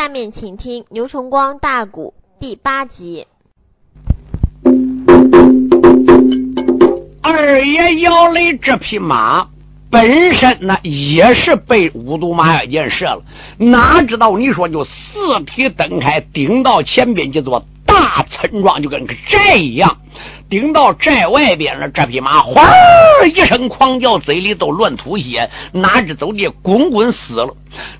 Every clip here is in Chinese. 下面请听牛崇光大鼓第8集。二爷腰勒这匹马本身呢也是被五毒麻药箭射了，哪知道你说就四蹄蹬开，顶到前边去做大村庄，就跟个寨一样，顶到寨外边了。这匹马哗一声狂叫，嘴里都乱吐血，拿着走地滚滚死了。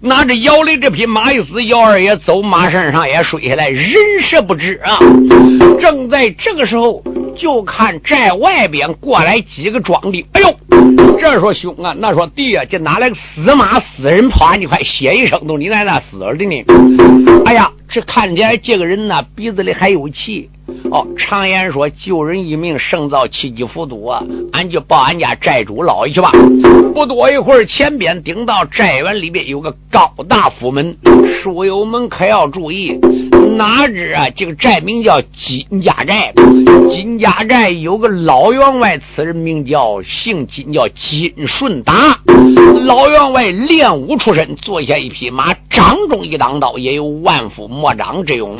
拿着腰勒这匹马一死，幺二爷走马身上也水下来，人事不知啊。正在这个时候，就看寨外边过来几个庄的，哎呦，这说兄啊，那说弟啊，这哪来个死马死人爬？你快写一声，都你在那死了的呢？哎呀，这看起来这个人呢，鼻子里还有气。哦，常言说救人一命胜造七级浮屠啊，俺就抱俺家寨主老爷去吧。不多一会儿，前边顶到寨园里边有个高大府门，书友们可要注意，哪知啊这个寨名叫金家寨，金家寨有个老员外，此人名叫姓金，叫金顺达。老员外练武出身，坐下一匹马，掌中一挡刀，也有万夫莫挡之勇。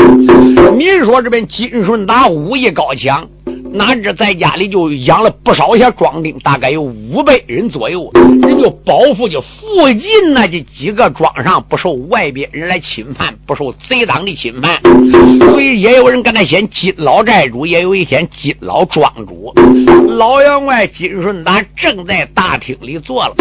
你说这边金顺达武艺高强，拿着在家里就养了不少些庄丁，大概有500人左右，人就保护就附近那几个庄上不受外边人来侵犯，不受贼党的侵犯，所以也有人跟他嫌金老寨主，也有一嫌金老庄主。老员外金顺达正在大厅里坐了，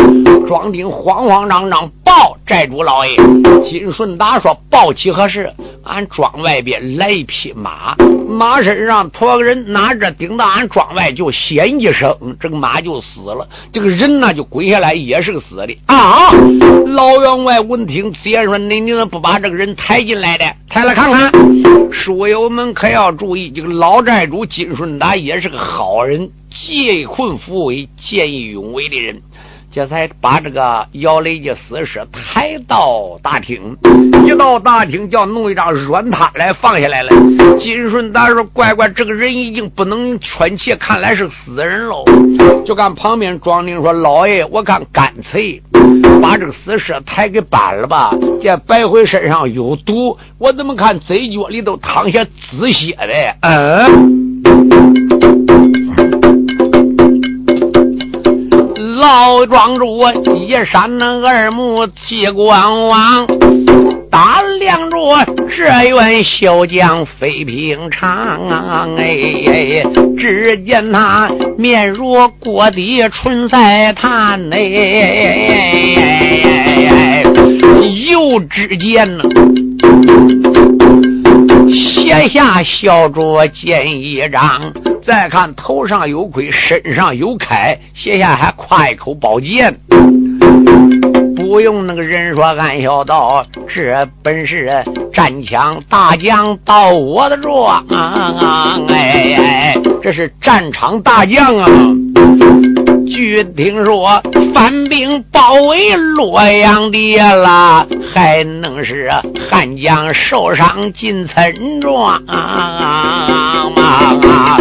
庄丁慌慌张张报寨主老爷。金顺达说：“报其何事？”俺庄外边来一匹马，马身上驮个人，拿着顶到俺庄外就闲一声，这个马就死了，这个人呢就跪下来也是个死的啊！老员外闻听此言说：“你怎么不把这个人抬进来的？抬来看看。”书友们可要注意，这个老寨主金顺达也是个好人，借困扶危，见义勇为的人，这才把这个腰勒的死尸抬到大厅。一到大厅，叫弄一张软榻来放下来了。金顺达说：“乖乖，这个人已经不能喘气，看来是死人喽。”就看旁边庄丁说：“老爷，我看干脆把这个死尸抬给板了吧，这白灰身上有毒，我怎么看嘴角里头淌下紫血的？”老庄主一闪二目气光王，打量着这员小将非平常。只见他面如锅底春塞炭，又只见呢斜下小桌见一张，再看头上有盔，身上有铠，斜下还挎一口宝剑。不用那个人说，俺小道这本是战强大将到我的庄。这是战场大将啊！据听说反兵包围洛阳地了，还能是汉将受伤进村庄吗？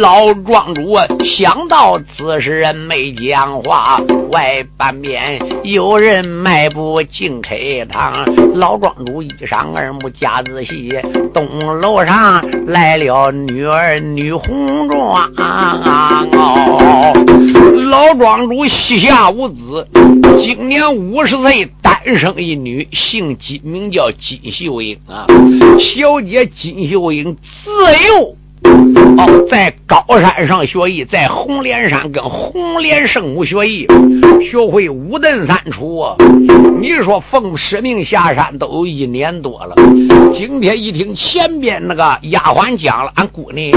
老庄主想到此时没讲话，外半边有人迈步进开堂。老庄主一上二目加仔细，东楼上来了女儿女红妆。老庄主膝下无子，今年50岁，单生一女，姓金，名叫金秀英啊。小姐金秀英自幼在高山上学艺，在红莲山跟红莲圣母学艺，学会五蹬三出啊。你说奉使命下山都有1年多了，今天一听前边那个丫鬟讲了，俺姑娘，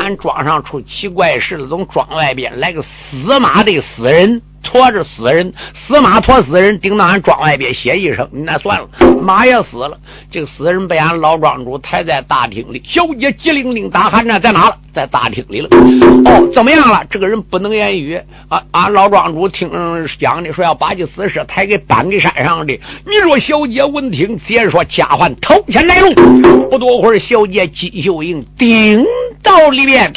俺庄上出奇怪事了，从庄外边来个死马的死人，拖着死人，死马拖死人，顶到俺庄外边写一声，那算了，马也死了。这个死人被俺老庄主抬在大厅里。小姐机灵灵打喊着：“在哪了？”在大厅里了。哦，怎么样了？这个人不能言语啊！俺老庄主听讲的说要把这死尸抬给搬给山上的。你说小姐闻听，接着说：“家欢头前来路。”不多会儿，小姐金秀英顶到里面，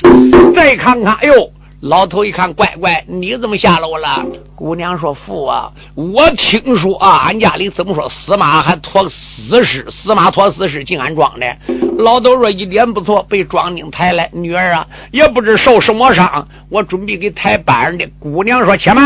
再看看，哎呦！老头一看，乖乖，你怎么下楼了？姑娘说：父啊，我听说啊，俺家里怎么说死马还驮死尸，死马驮死尸进俺庄的。老头说一点不错，被庄进抬来。女儿啊，也不知受什么伤，我准备给抬板的。姑娘说：且慢，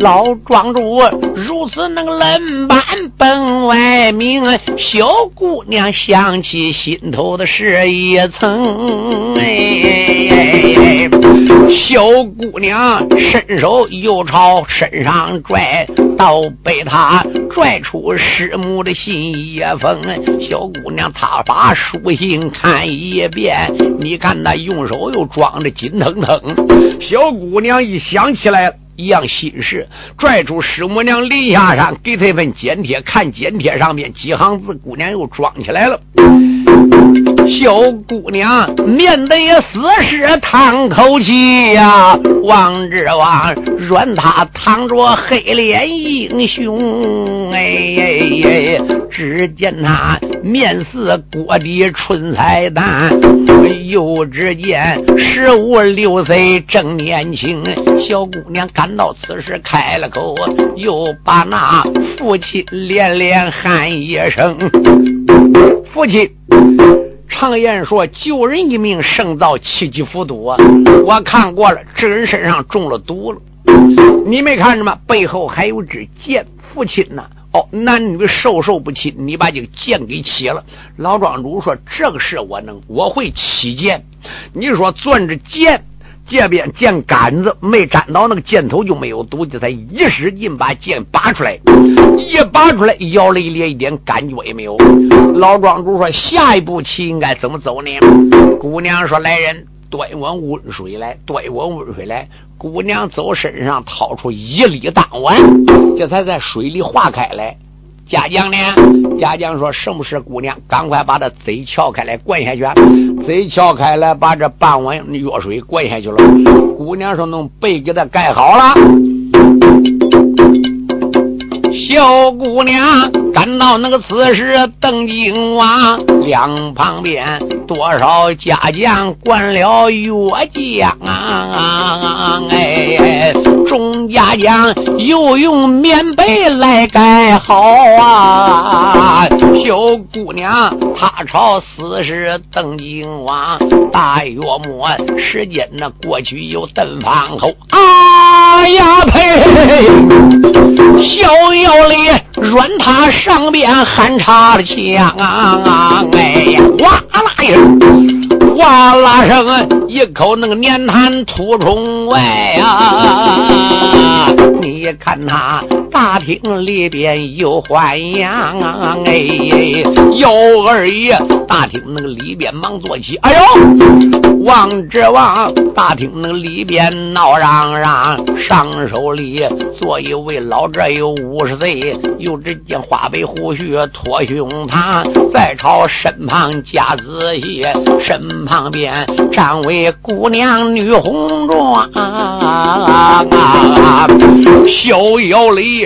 老庄主如此能冷板本外明，小姑娘想起心头的事也曾。小姑娘伸手又朝身上拽，倒被他拽出师母的信也封。小姑娘她把书信看一遍，你看她用手又装得紧腾腾。小姑娘一想起来一样心事，拽出史母娘临下山，给他一份简帖，看简帖上面几行字，姑娘又装起来了。小姑娘面对死尸淌口气呀，望着望软他淌着黑脸英雄。只见他面似锅底春菜蛋，又只见15、16岁正年轻。小姑娘赶到此时开了口，又把那父亲连连喊一声。父亲，常言说救人一命胜造七级浮屠啊！我看过了，这人身上中了毒了，你没看着吗？背后还有支箭。父亲呢？哦，男女授受不亲，你把这个剑给起了。老庄主说这个事我会起剑。你说攥着剑，这边剑杆子没沾到那个箭头就没有毒，这才一时硬把剑拔出来，一拔出来摇了一咧，一点感觉也没有。老庄主说下一步棋应该怎么走呢？姑娘说来人，端碗温水来，端碗温水来。姑娘走身上掏出1粒大碗，这才在水里化开来。家将呢？家将说什么事？姑娘赶快把这嘴撬开来灌下去，嘴撬开来把这半碗药水灌下去了。姑娘说弄被给它盖好了。小姑娘赶到那个此时邓金王两旁边多少家将灌了药浆啊！哎，众家将又用棉被来盖好啊！小姑娘她朝此时邓金王大约莫时间呢过去又邓方后啊呀呸！逍遥里软他上边寒叉的枪啊！哎呀，哇啦呀，哇啦声，一口那个粘痰吐窗外啊！你看他大厅里边有欢扬啊！哎，幺二爷，大厅那个里边忙坐起，哎呦，望着望，大厅那个里边闹嚷嚷，上手里坐一位老者有50岁，又只见花白胡须托胸膛，再朝身旁加仔细，身旁边站位姑娘女红妆。逍遥里，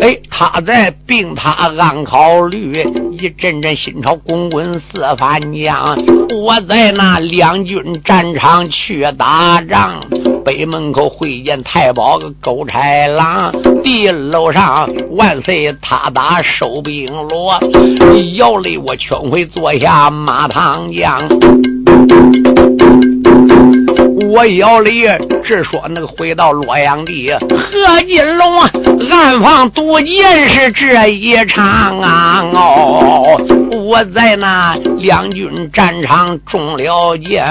哎，他在病榻暗考虑，一阵阵心潮滚滚四翻江。我在那两军战场去打仗，北门口会见太保个狗豺狼，地楼上万岁他打收兵锣，腰里我全会坐下马唐将。我姚里只说那个回到洛阳地，贺金龙暗放毒箭是这一场啊！哦，我在那两军战场中了箭，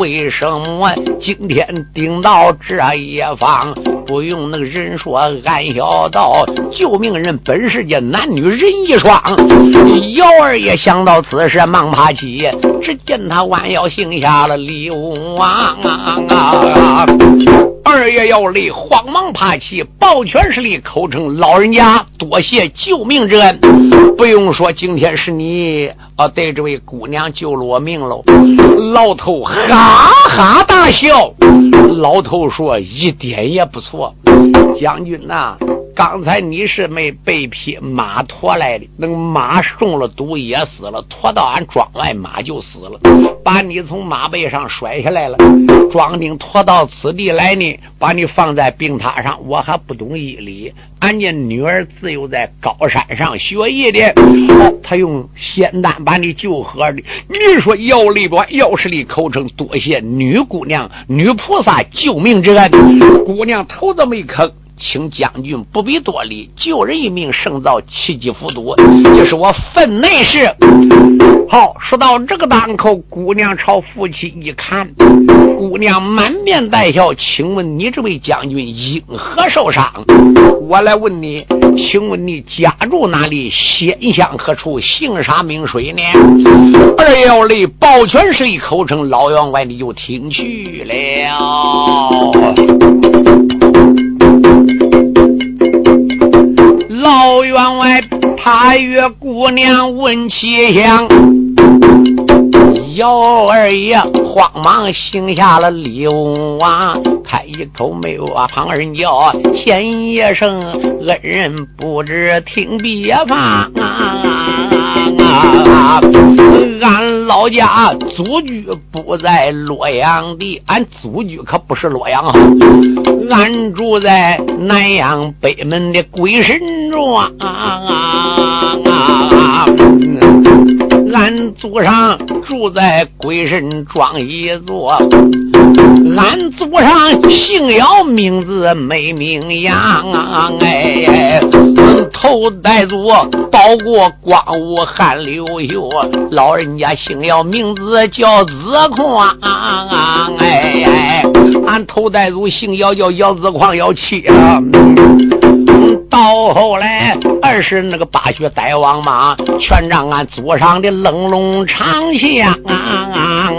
为什么今天顶到这一方？不用那个人说俺小道，救命人本世界男女人一双。姚二也想到此时忙爬起，只见他弯腰行下了礼物啊！二爷要累慌忙爬起，抱拳施礼，口称老人家多谢救命之恩，不用说今天是你啊对这位姑娘救了我命喽。老头哈哈大笑，老头说一点也不错，将军啊，刚才你是没被匹马驮来的，那马中了毒也死了，驮到俺庄外马就死了，把你从马背上甩下来了，庄丁驮到此地来呢，把你放在病榻上，我还不懂医理，俺家女儿自幼在高山上学艺的，他用仙丹把你救活的，你说要力不完，要是力口称，多谢女姑娘女菩萨救命之恩，姑娘头子没坑，请将军不必多礼，救人一命胜造七级浮屠，这是我分内事。好，说到这个档口，姑娘朝夫妻一看，姑娘满面带笑，请问你这位将军因何受伤？我来问你，请问你家住哪里？县乡何处？姓啥名谁呢？二要里抱拳是一口称，老员外你就听去了。老员外他与姑娘问起乡，姚二爷慌忙行下了礼啊，开一口没有啊旁人叫，先一声恩人不知听别怕啊！俺老家祖居不在洛阳地，俺祖居可不是洛阳啊，俺住在南阳北门的鬼神庄啊！俺祖上住在鬼神庄一座，俺祖上姓姚，名字没名扬啊！哎，头戴着包过光武汗流袖，老人家姓姚，名字叫子狂啊！哎，俺头戴着姓姚叫姚子狂姚七啊。到后来二是那个八学大王嘛，全让俺祖上的冷龙长枪啊，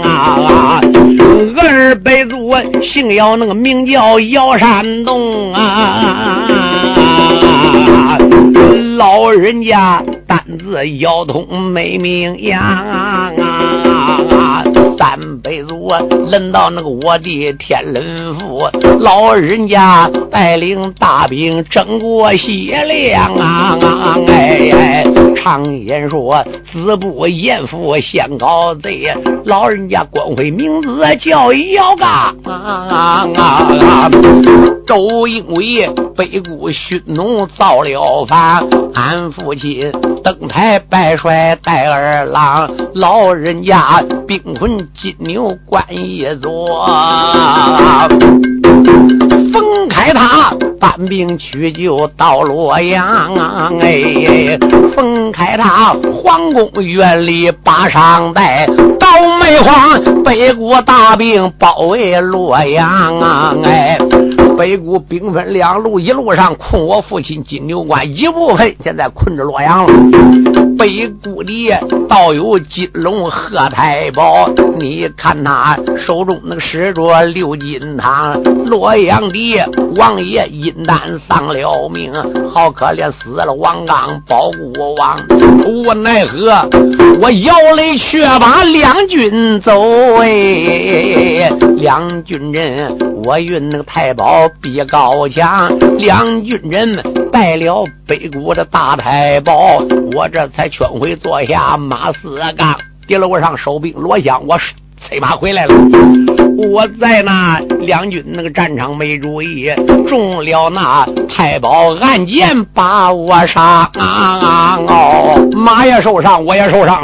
二辈祖姓姚，那个名叫姚山洞啊，老人家单字姚通没名扬啊，三辈祖轮到那个我的天人府，老人家带领大兵征过血量啊！哎，常言说子不严父先高贼，老人家官会名字叫姚嘎啊！周应为北谷寻农造了法，俺父亲登台拜帅带二郎，老人家兵魂金牛关一座，封开他搬兵取就到洛阳哎，封开他皇宫院里把上带，到梅荒北国大兵保卫洛阳哎，北谷兵分两路，一路上困我父亲金牛关一部分，现在困着洛阳了。北谷里倒有金龙贺太保，你看他手中那个使着六金汤，洛阳的王爷因丹丧了命，好可怜，死了王刚保国王，无奈何我姚雷却把两军走哎，两军人我运那个太保比高强，两军人败了北国的大太保，我这才劝回坐下马四杠，跌楼上手柄罗响，我催马回来了。我在那两军那个战场没注意，中了那太保暗箭把我杀马也受伤，我也受伤，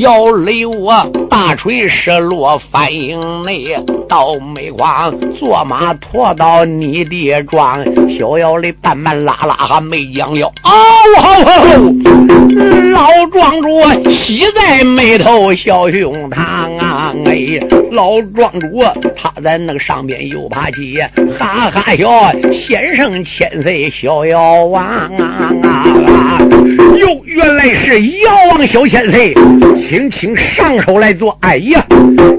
姚雷我大锤射落反应内，到梅光坐马驮到你的庄，小姚雷慢慢拉拉还没讲了，嗷嗷嗷，老庄主喜在眉头小胸膛啊哎，老庄主他在那个上边又爬起，哈哈笑，先生千岁小姚王啊，又原来是姚王小千岁。请请上手来做。哎呀，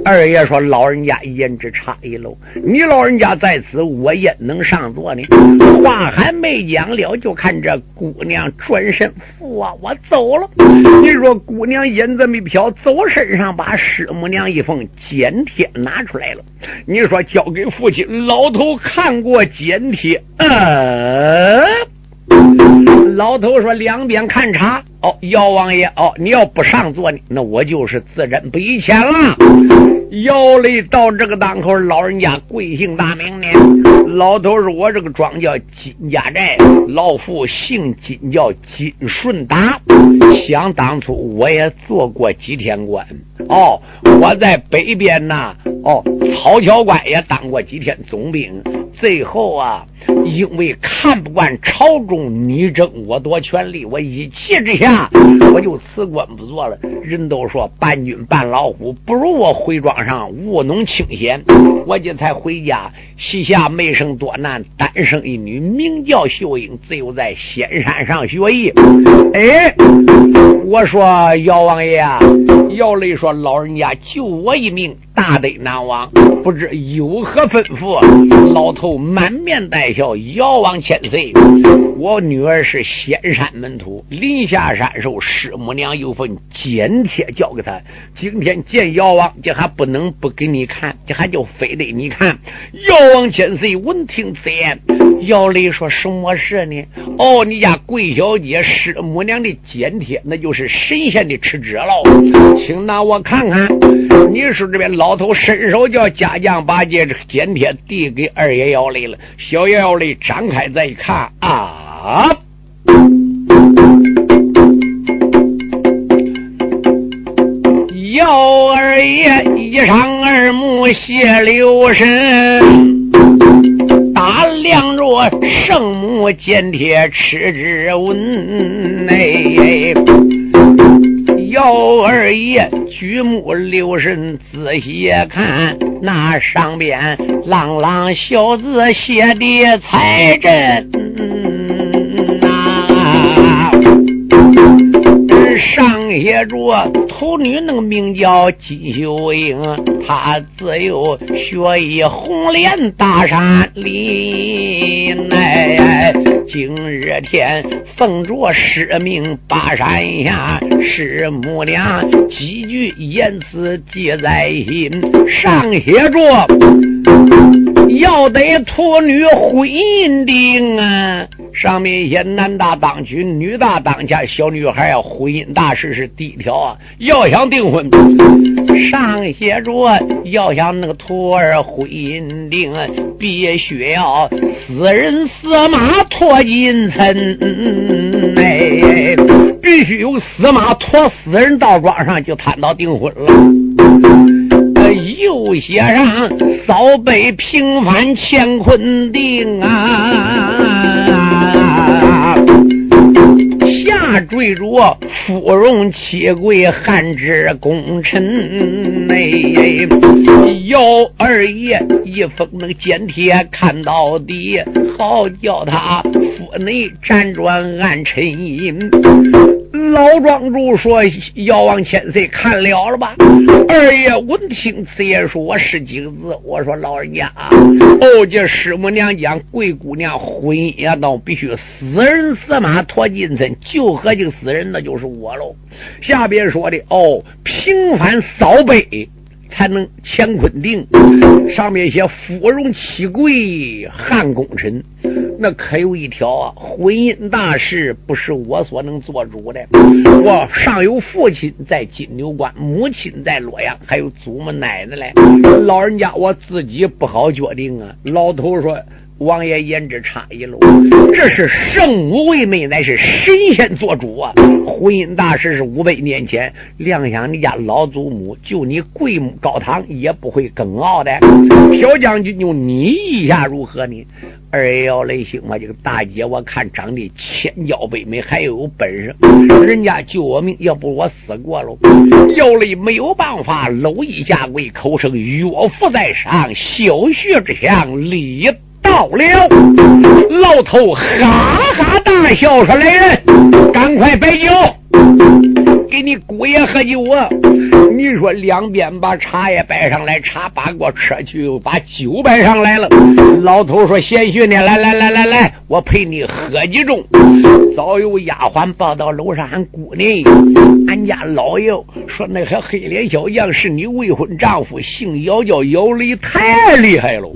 二爷说老人家一人只差一楼，你老人家在此，我也能上座呢。话还没讲了，就看这姑娘转身，父啊，我走了。你说姑娘眼子没瞟，走身上把师母娘一封简帖拿出来了。你说交给父亲，老头看过简帖，老头说两边看茶，哦，姚王爷，哦，你要不上座呢，那我就是自认不以前了。腰里到这个档口，老人家贵姓大名呢？老头说我这个庄叫金家寨，老父姓金叫金顺达，想当初我也做过几天官，哦，我在北边呐，哦，曹桥关也当过几天总兵，最后啊因为看不惯朝中你争我夺权力，我一气之下我就辞官不做了。人都说伴君伴老虎，不如我回庄上务农清闲，我这才回家膝下没生多难，单生一女，名叫秀英，自幼在仙山上学艺。哎，我说姚王爷啊，姚雷说老人家救我一命，大得难忘，不知有何吩咐？老头满面带笑，姚王千岁，我女儿是仙山门徒，临下山时师母娘有份简帖交给她，今天见姚王，这还不能不给你看，这还就非得你看。姚王千岁闻听此言，姚雷说什么事呢？哦，你家贵小姐师母娘的简帖，那就是神仙的敕旨了，请拿我看看。你说这边老头伸手叫家将把这简帖递给二爷姚雷了。小爷姚雷展开再一看，啊，姚二爷一上二目血流神，打量着圣母简帖敕旨文内，姚二爷举目留神仔细看，那上边朗朗小字写的才真啊，上写着徒女那个名叫金秀英，她自幼学艺红莲大山里，今日天奉着师命把山下，师母娘几句言辞记在心，上写着要得托女婚姻定啊，上面一些男大当娶，女大当嫁，小女孩要婚姻大事是第一条啊，要想订婚，上写着要想那个托儿婚姻定，必须要死人死马托金城，哎，必须有死马托死人到庄上就谈到订婚了。又写上扫北平凡乾坤定啊，下坠着芙蓉七贵汉之功臣内，姚二爷一封那个简帖看到底，好叫他府内辗转暗沉吟。老庄主说姚王千岁看了了吧？二爷闻听此言说我十几个字，我说老人家啊，哦，这师母娘讲贵姑娘婚姻啊，那必须死人死马驮进城，就和这个死人那就是我喽。下边说的哦，平凡扫北才能乾坤定，上面写芙蓉七贵汉功臣，那可有一条啊，婚姻大事不是我所能做主的，我上有父亲在金牛关，母亲在洛阳，还有祖母奶奶嘞，老人家我自己不好决定啊。老头说王爷言之差一路，这是圣母为媒，乃是神仙做主啊！婚姻大事是500年前，亮想你家老祖母，就你贵母高堂也不会哽傲的。小将军就你意下如何呢？二幺类型嘛，这个大姐我看长得千娇百媚，还有本事，人家救我命，要不我死过喽。要嘞没有办法，蝼蚁下跪，口称岳父在上，小婿之乡礼。到了，老头哈哈大笑说：“来人，赶快摆酒！”给你姑爷喝酒啊！你说两边把茶也摆上来，茶把过车去，又把酒摆上来了。老头说：“贤婿呢？来，我陪你喝几盅。”早有丫鬟报到楼上，俺姑娘，俺家老爷说那个黑脸小将是你未婚丈夫，姓姚叫姚雷，太厉害了。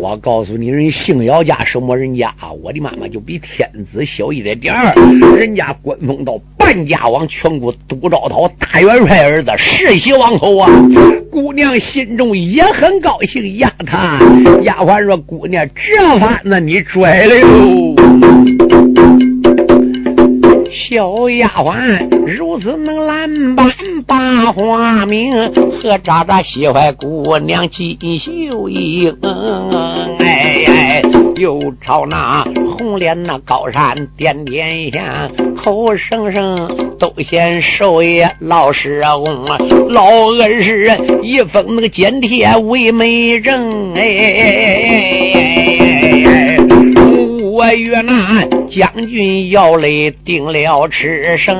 我告诉你，人姓姚家什么人家啊？我的妈妈就比天子小一点点儿，人家官封到半家王，全国都招讨大元帅儿子世袭王侯啊！姑娘心中也很高兴呀，她丫鬟说：“姑娘，这番那你拽了哟。”小丫鬟如此能拦板把花名，和渣渣喜欢姑娘锦绣一恩，哎，又朝那红脸那高山点点下，口声声都嫌寿爷老师公，老恩师一封那个简帖为媒证，我越南将军姚雷定了吃生，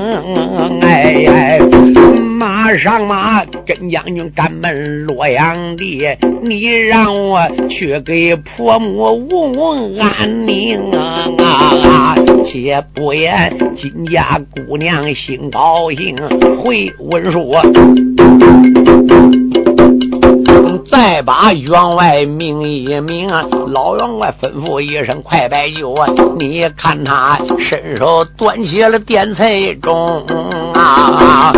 马上跟将军赶奔洛阳地，你让我去给婆母问问安宁啊！且不言金家姑娘心高兴，回文书再把员外命一命，老员外吩咐一声快摆酒，你看他伸手端起了点菜盅啊！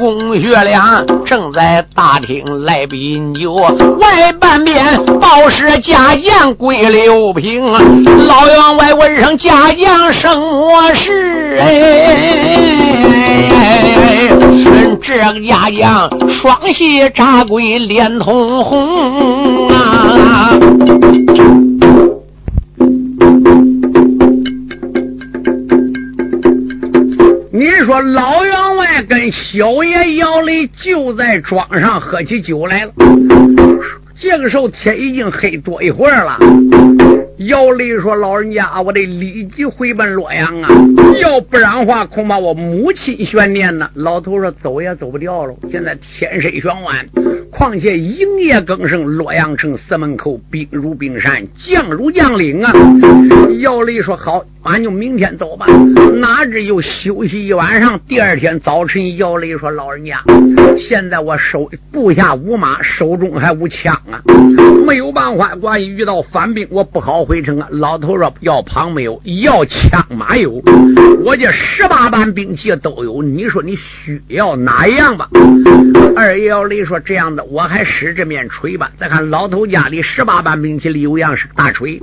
翁月亮正在大厅来宾酒，外半边报是家将归刘平，老员外问声家将生我事，这个家将双膝扎跪脸通红啊！你说老员外跟小爷姚雷就在庄上喝起酒来了。这个时候天已经黑多一会儿了。姚雷说：“老人家，我得立即回奔洛阳啊，要不然话，恐怕我母亲悬念呢。”老头说：“走也走不掉了，现在天色玄晚，况且营夜更盛，洛阳城四门口兵如冰山，将如将领啊。”姚雷说：“好，俺就明天走吧。”哪知又休息一晚上，第二天早晨，姚雷说：“老人家，现在我手部下无马，手中还无枪啊，没有办法，万一遇到反兵，我不好。”回城啊！老头说：“要旁没有，要枪马有，我这18般兵器都有。你说你需要哪样吧？”二姚雷说：“这样的，我还使这面锤吧。再看老头家里18般兵器里有样是大锤。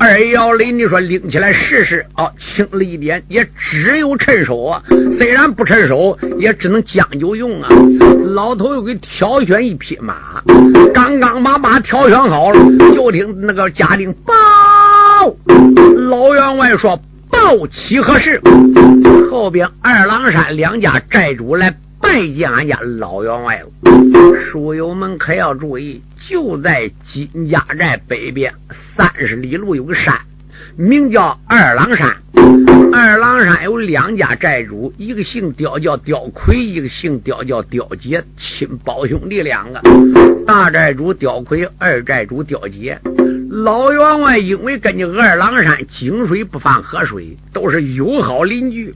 二姚雷，你说拎起来试试啊？轻了一点，也只有趁手啊。虽然不趁手，也只能讲究用啊。”老头又给挑选一匹马，刚刚把马挑选好了，就听那个家丁报。老员外说：“报其何事？”后边二郎山两家寨主来拜见俺家老员外了。书友们可要注意，就在金家寨北边30里路有个山，名叫二郎山。二郎山有两家寨主，一个姓刁叫刁魁，一个姓刁叫刁杰，亲胞兄弟两个。大寨主刁魁，二寨主刁杰。老员外因为跟着二郎山井水不犯河水，都是友好邻居。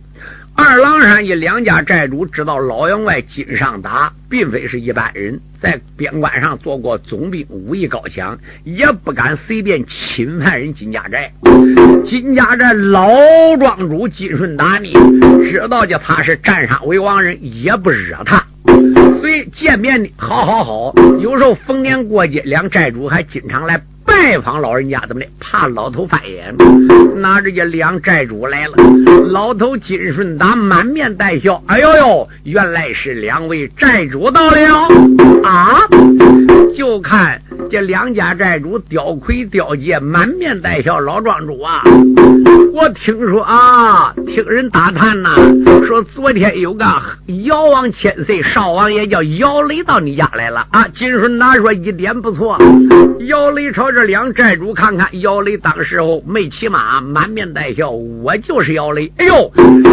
二郎山一两家寨主知道老员外金上达并非是一般人，在边关上做过总兵，武艺高强，也不敢随便侵犯人金家寨。金家寨老庄主金顺达呢，知道叫他是占山为王人，也不惹他，所以见面呢好。有时候逢年过节，两寨主还经常来拜访老人家，怎么的？怕老头翻眼，拿着这两寨主来了。老头金顺达满面带笑：“哎呦呦，原来是两位寨主到了啊！”就看这两家债主吊盔吊戒，满面带笑。老庄主啊，我听说啊，听人打探呐、说昨天有个姚王千岁少王爷叫姚雷到你家来了啊。金顺达说一点不错。姚雷朝这两债主看看，姚雷当时候没骑马，满面带笑，我就是姚雷。哎呦，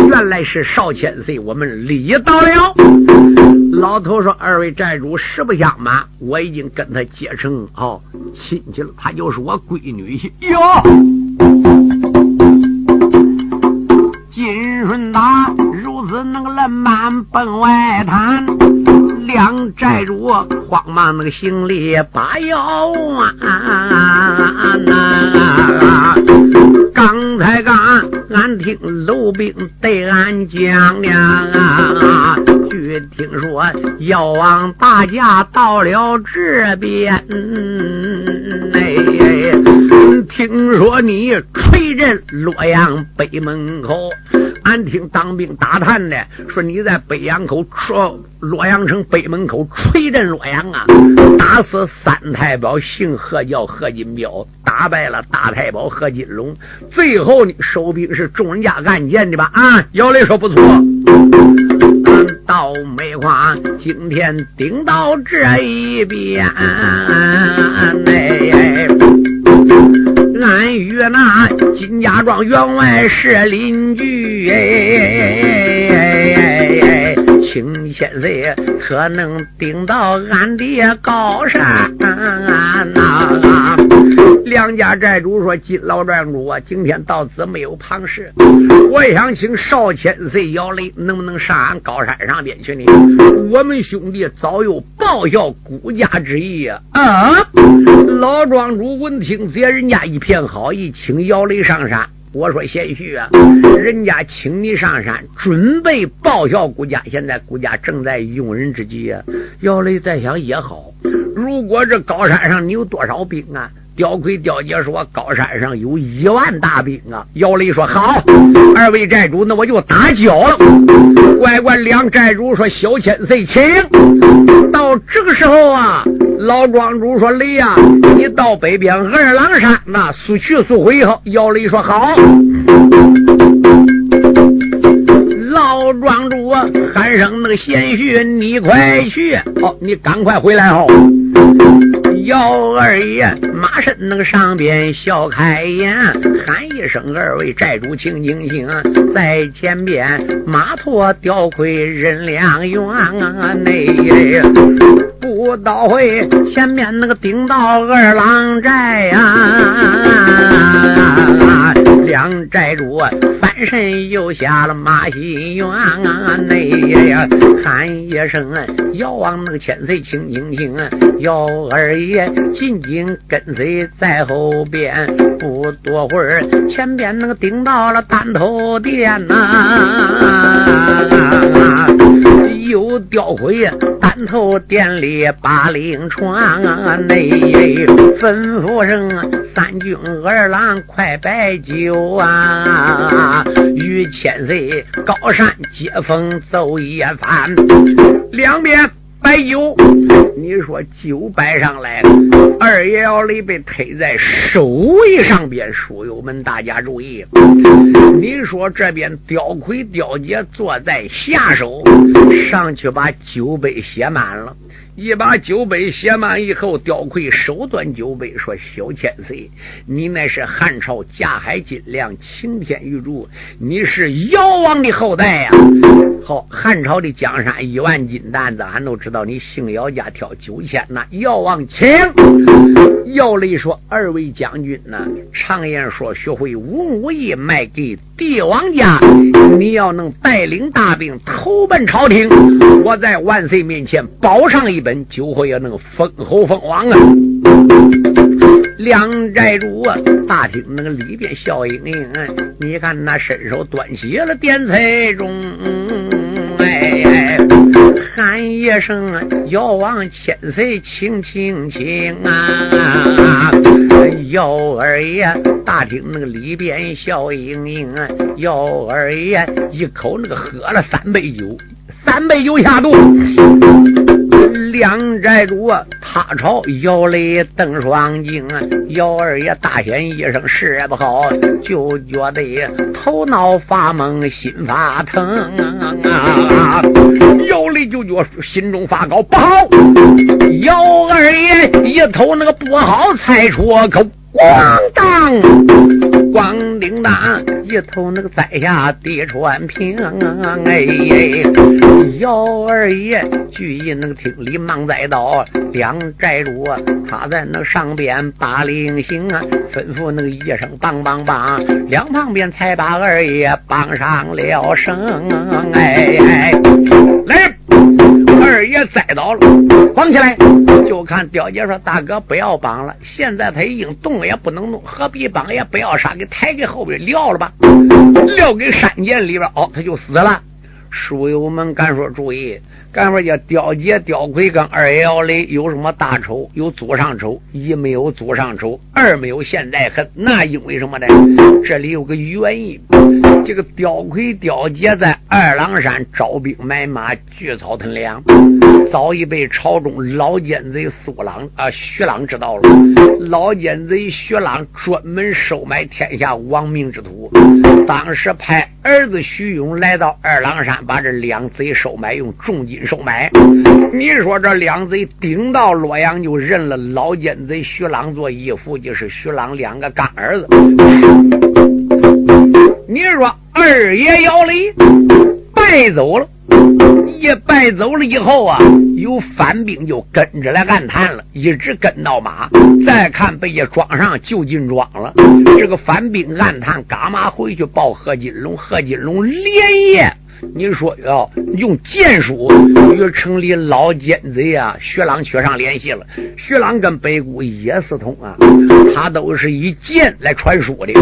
原来是少千岁，我们礼到了。老头说，二位债主实不相瞒，我已经跟他结成亲戚了，他就是我闺女。哟，金顺达如此那个烂板奔外滩，两债主慌忙那个行李把腰啊，刚才俺听楼兵对俺讲呀，据听说姚王大驾到了这边，听说你垂阵洛阳北门口，俺听当兵打探的说你在北洋口洛阳城北门口垂阵洛阳啊，打死三太保姓贺叫贺金彪，打败了大太保贺金龙，最后你收兵是众人家案件的吧？啊，姚雷说不错。倒霉话今天顶到这一边，俺与那金家庄员外是邻居，请先生可能顶到俺的高山啊。两家债主说，金老庄主啊，今天到此没有旁事，我也想请少千岁姚雷能不能上俺高山上边去呢？我们兄弟早有报效顾家之意啊！啊，老庄主闻听这人家一片好意，请姚雷上山。我说贤婿啊，人家请你上山准备报效顾家，现在顾家正在用人之际啊。姚雷在想也好，如果这高山上你有多少兵啊？刁魁刁杰说高山上有10000大兵啊。姚雷说好，二位债主那我就打搅了。乖乖，两债主说小千岁请。到这个时候啊，老庄主说雷啊，你到北边二郎山那速去速回以后，姚雷说好。老庄主啊，喊声那个贤婿你快去，你赶快回来姚二爷马身那个上边笑开颜，喊一声二位债主请请请，在前边马驮吊盔人两用内，不到会前面那个顶到二郎寨啊，两寨主翻身又下了马戏院内，喊一声姚王那个千岁请请请，姚二爷紧紧跟随在后边，不多会儿前边那个顶到了单头殿啊，又调回单头殿里把令传内，吩咐声三军二郎快摆酒啊，与千岁高山接风走一番，两边摆酒。你说酒摆上来了，二爷姚雷被推在首位上边。书友们大家注意，你说这边刁魁刁杰坐在下手，上去把酒杯写满了，一把酒杯写满以后，刁魁手端酒杯说，小千岁，你乃是汉朝架海金亮青天玉柱，你是妖王的后代呀、汉朝的江山10000金担子，俺都知道你姓姚家挑9000呐。姚王请。姚雷说，二位将军呢，常言说学会文武艺卖给帝王家，你要能带领大兵投奔朝廷，我在万岁面前保上一本，就会有那个封侯封王啊！两寨主啊，大厅那个里边笑盈盈，你看那伸手端起了点菜盅，喊一声姚王千岁请请请啊！姚二爷大厅那个里边笑盈盈，姚二爷一口那个喝了3杯酒，3杯酒下肚。两寨主啊，哈朝姚雷瞪双睛，姚二爷大喊一声是不好，就觉得头脑发懵，心发疼啊！姚雷就觉心中发高，不好！姚二爷一头那个不好才出口，咣当，咣叮当，一头那个在下地穿平。哎，姚二爷聚义那个厅里忙栽倒，两寨主他在那上边把令行啊，吩咐那个一声梆梆梆，两旁边才把二爷梆上了声。哎，来，二爷栽倒了，绑起来。就看刁杰说：“大哥，不要绑了，现在他已经动也不能动，何必绑也不要杀，给抬给后边撂了吧，撂给山涧里边，哦，他就死了。”书友们敢说注意，敢说叫刁杰、刁魁跟二姚雷有什么大仇？有祖上仇，一没有祖上仇，二没有现在恨，那因为什么呢？这里有个原因，这个刁魁、刁杰在二郎山招兵买马，聚草屯粮，早已被朝中老奸贼苏郎啊徐郎知道了。老奸贼徐郎专门收买天下亡命之徒，当时派儿子徐勇来到二郎山，把这两贼收买，用重金收买。你说这两贼顶到洛阳就认了老奸贼徐郎做义父，就是徐郎两个干儿子。你说二爷姚雷败走了，一败走了以后啊，有反兵就跟着来暗探了，一直跟到马，再看被一庄上就近庄了。这个反兵暗探，嘎嘛回去报贺锦龙，贺锦龙连夜你说要用剑术与城里老奸贼啊薛郎学上联系了。薛郎跟北谷也私通啊，他都是以剑来传输的。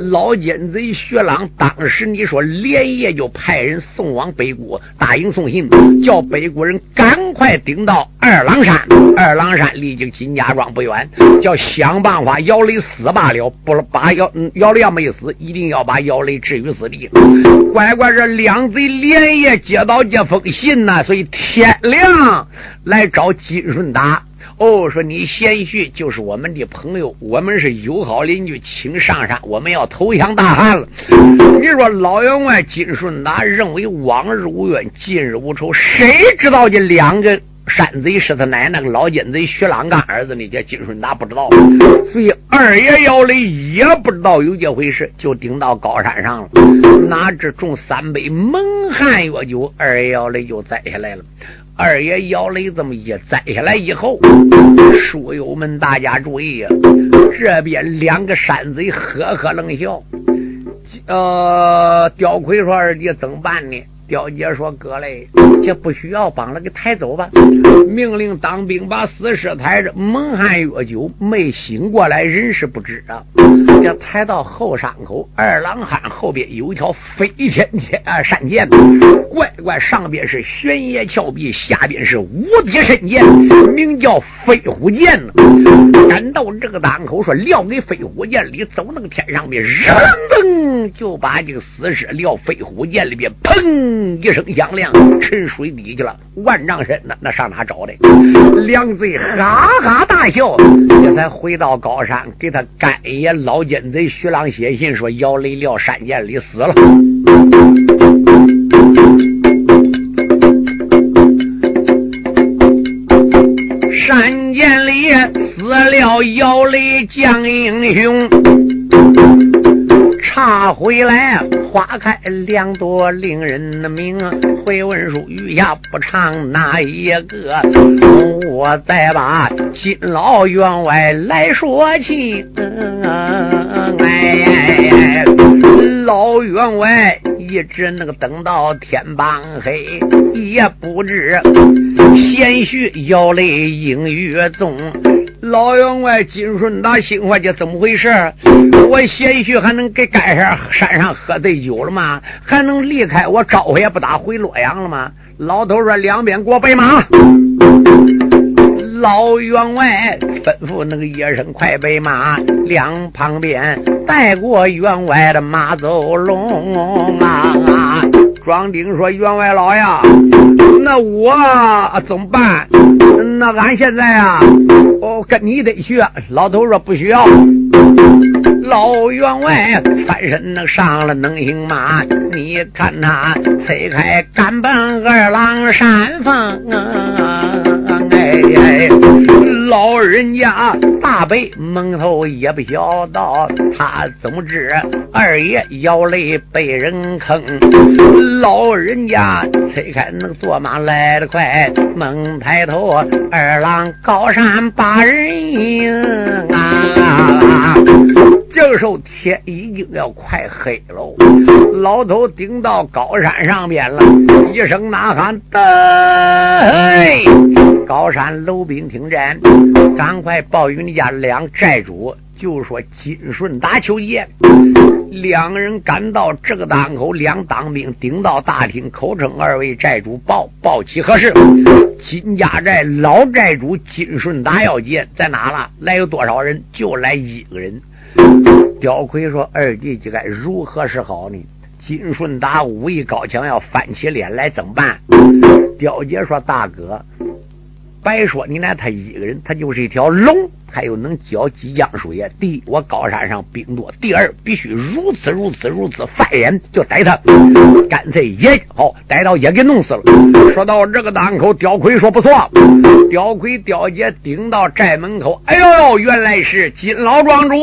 老奸贼薛郎当时你说连夜就派人送往北谷打营送信，叫北谷人赶快顶到二郎山，二郎山离经金家庄不远，叫想办法姚雷死罢了，不把姚雷要没死，一定要把姚雷置于死地。乖乖，这两贼连夜接到这封信呢，所以天亮来找金顺达。哦，说你先去就是我们的朋友，我们是友好邻居，请上山，我们要投降大汉了。你说老员外金顺达认为往日无冤，近日无仇，谁知道这两个山贼是他奶奶个老奸贼徐郎干儿子，你叫金顺达不知道，所以二爷姚雷也不知道有这回事，就顶到高山上了，拿着中三杯蒙汗药酒，二爷姚雷就栽下来了。二爷姚雷这么一栽下来以后，书友们大家注意啊，这边两个山贼呵呵冷笑，刁魁说二弟怎么办呢？刁杰说：“哥嘞，这不需要绑了，给抬走吧。”命令当兵把死尸抬着，蒙汗药酒，没醒过来，人事不知啊。要抬到后山口，二郎山后边有一条飞天山涧，乖乖，上边是悬崖峭壁，下边是无底深涧，名叫飞虎涧呢。赶到这个档口，说撂给飞虎涧里，走那个天上面，人噔就把这个死尸撂飞虎涧里边，砰！一声响亮，沉水底去了，万丈深呢，那上哪找的？两贼哈哈大笑，这才回到高山，给他干爷老奸贼徐郎写信说姚雷撂山涧里死了。山涧里死了姚雷将英雄，查回来花开两朵令人的名，回文书余下不唱哪一个，我再把金老员外来说起。老员外一直那个等到天傍黑，也不知先续姚雷影月踪。老员外金顺达心怀这怎么回事？我先续还能给赶上山上喝醉酒了吗？还能离开我招呼也不打回洛阳了吗？老头说两边给我备马。老员外吩咐那个一声快备马，两旁边带过员外的马走龙啊。庄丁说员外老呀，那我怎么办？那俺现在啊，跟你得学。老头说不需要。老员外翻身那上了能行吗？你看他推开赶奔二郎山峰哎，老人家大伯蒙头也不晓得，他总之二爷摇雷被人坑。老人家推开那个坐马来得快，猛抬头二郎高山把人迎啊。这个时候天已经要快黑了，老头顶到高山上面了，一声呐喊，噔！高山楼兵停战，赶快报与你家两寨主，就说金顺达求见。两人赶到这个档口，两党兵顶到大厅，口称二位寨主报其何事。金家寨老寨主金顺达要见，在哪了？来有多少人？就来一个人。刁魁说：“二弟几该如何是好呢？”金顺达武艺高强，要翻起脸来怎么办？刁杰说：“大哥，白说你拿他一个人，他就是一条龙，他又能搅几江水。第一，我高山上兵多；第二，必须如此。犯人就逮他，干脆也好，逮到也给弄死了。”说到这个档口，刁魁说：“不错。”刁魁、刁杰顶到寨门口，哎呦呦，原来是金老庄主。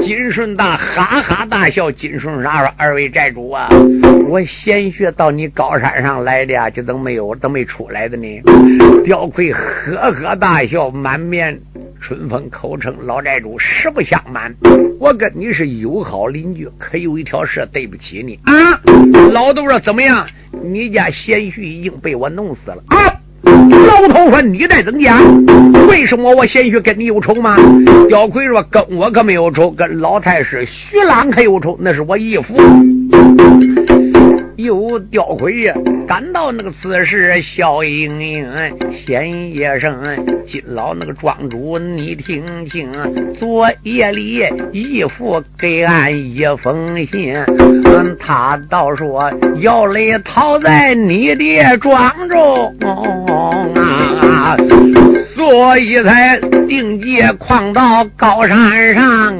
金顺大哈哈大笑。金顺大说：“二位寨主啊，我鲜血到你高山上来的呀，就都没出来的呢。”刁魁呵呵大笑，满面春风，口称老寨主，实不相瞒，我跟你是友好邻居，可有一条事对不起你啊。老头说：“怎么样？你家鲜血已经被我弄死了啊！”老头说：“你在怎讲？为什么我先去跟你有仇吗？”刁魁说：“跟我可没有仇，跟老太师徐郎可有仇，那是我义父。”有刁魁呀，赶到那个此事，笑盈盈，闲夜声，金老那个庄主，你听听，昨夜里义父给俺一封信，他倒说要来逃在你的庄中啊，所以才定计诓到高山上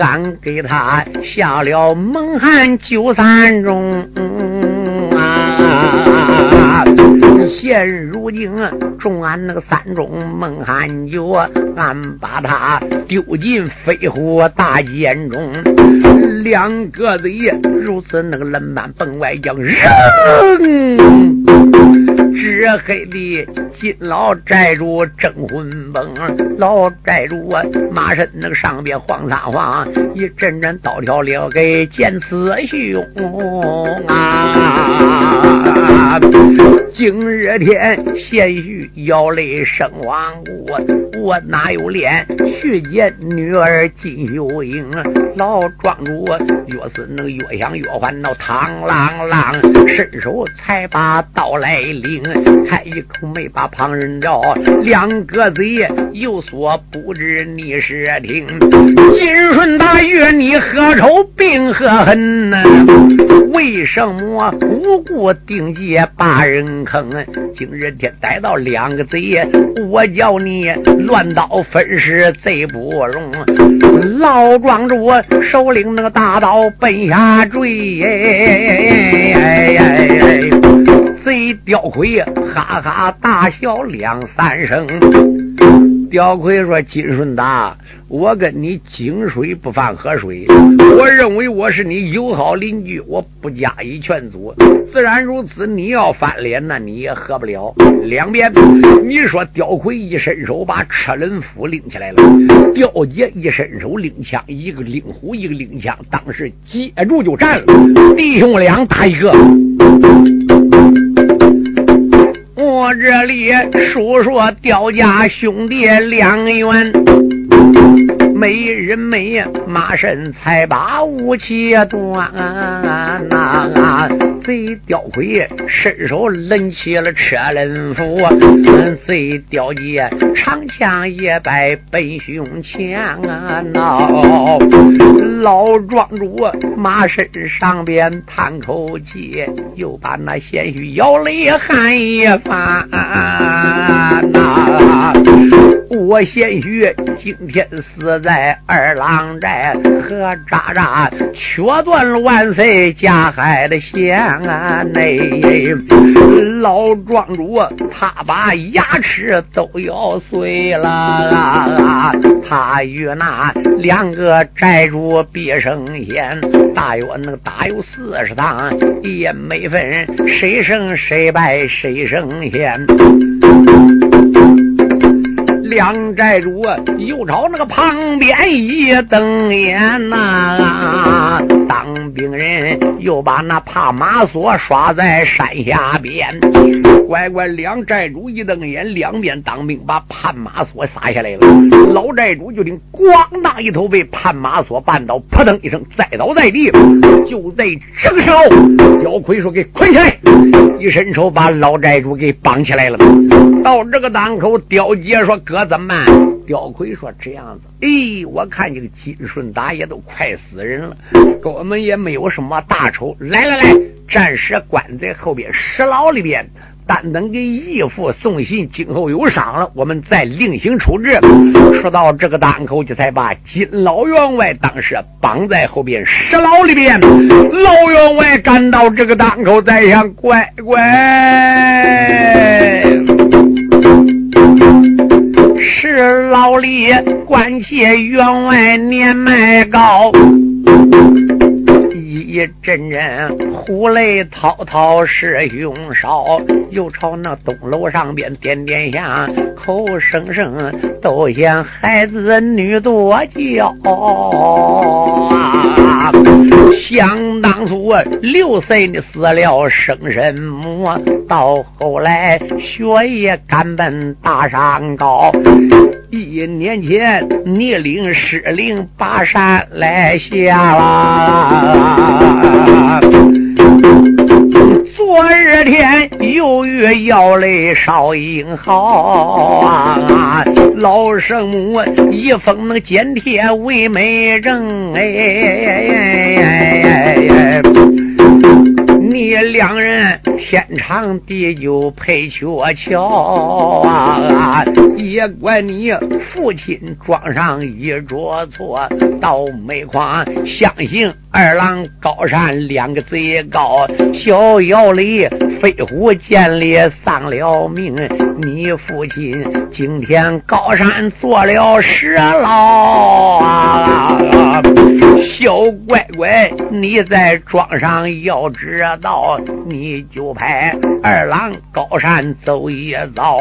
俺给他下了蒙汗九三中啊！现如今中俺那个三种蒙汗酒，俺把他丢进飞虎大监中，两个贼如此那个冷板蹦外将扔。只黑的金老寨主正魂崩，老寨主啊，马身那个上边晃撒晃，一阵阵倒条了给见雌雄啊！今日天鲜血摇泪生亡故，我哪有脸去见女儿金秀英？老庄主越是那个越想越烦恼，螳螂螂伸手才把刀来领，开一口没把旁人照，两个贼有所不知你是听。金顺大约你何仇并何恨呢？为什么无故定计把人坑？今日天逮到两个贼，我叫你乱刀分尸最不容。老庄主手领那个大刀奔下坠，贼刁魁哈哈大笑两三声。刁魁说：“金顺达，我跟你井水不犯河水，我认为我是你友好邻居，我不加以劝阻。自然如此，你要翻脸那你也喝不了两边。”你说刁魁一伸手把车轮斧拎起来了，刁杰一伸手拎枪，一个拎壶一个拎枪，当时接住就战了，弟兄俩打一个。我这里数说刁家兄弟两员，没人没马身才把武器断，贼刁鬼伸手抡起了车轮斧，贼刁爷长枪也摆奔胸前啊！闹老庄主马身上边叹口气，又把那鲜血摇泪喊一番呐！我鲜血今天死在二郎寨，和渣渣瘸断了万岁加海的弦啊！内老庄主他把牙齿都咬碎了啊！他与那两个寨主毕生险，大约那个打有40趟，也没分谁胜谁败谁胜险。两寨主又朝那个旁边一瞪眼呐，当兵人又把那帕马索耍在山下边。乖乖，两寨主一瞪眼，两边当兵把帕马索撒下来了。老寨主就听咣当一头被帕马索绊倒，扑腾一声栽倒在地。就在这个时候，刁魁说：“给捆起来！”一伸手把老寨主给绑起来了。到这个档口，刁杰说：“哥怎么办？”刁魁说：“这样子，哎，我看这个金顺达也都快死人了，跟我们也没有什么大仇。来来来，暂时关在后边石牢里边，但等给义父送信，今后有赏了，我们再另行处置。”说到这个档口，就才把金老员外当时绑在后边石牢里边。老员外赶到这个档口，再想乖乖。是老李关切员外年迈高，一阵阵胡泪滔滔是胸烧，又朝那东楼上边点点下，口声声都嫌孩子女多娇啊！想当初6岁你死了生什么，到后来学业赶奔大山高。1年前你领师令跋山来下啦，昨日天又遇要泪少英豪啊！老圣母一封那简帖为媒人，你两人天长地久配鹊桥啊！也怪你父亲撞上一桌错，到煤矿相信二郎高山两个贼高，逍遥里飞虎涧里丧了命，你父亲今天高山做了石牢啊！小乖乖，你在庄上要知道，你就派二郎高山走一遭。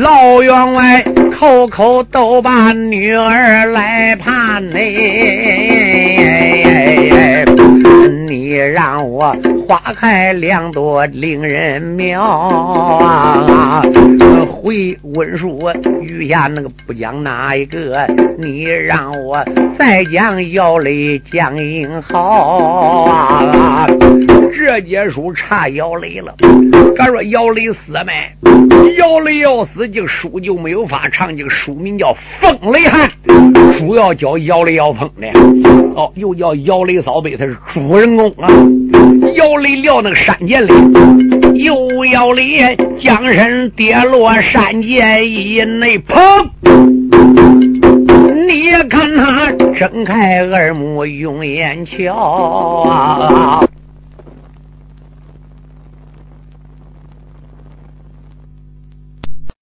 老员外口口都把女儿来盼嘞，你让我花开两朵令人妙啊！回文书余下那个不讲哪一个，你让我再讲姚雷讲英豪啊！这节书差姚雷了，该说姚雷死没？姚雷要死，这个书就没有法唱。这个书名叫《风雷汉》，主要叫姚雷姚鹏的哦，又叫姚雷扫北，他是主人公啊。姚雷撂那个山涧里，又姚雷将身跌落山涧以内，砰！你看他睁开耳目用眼瞧啊！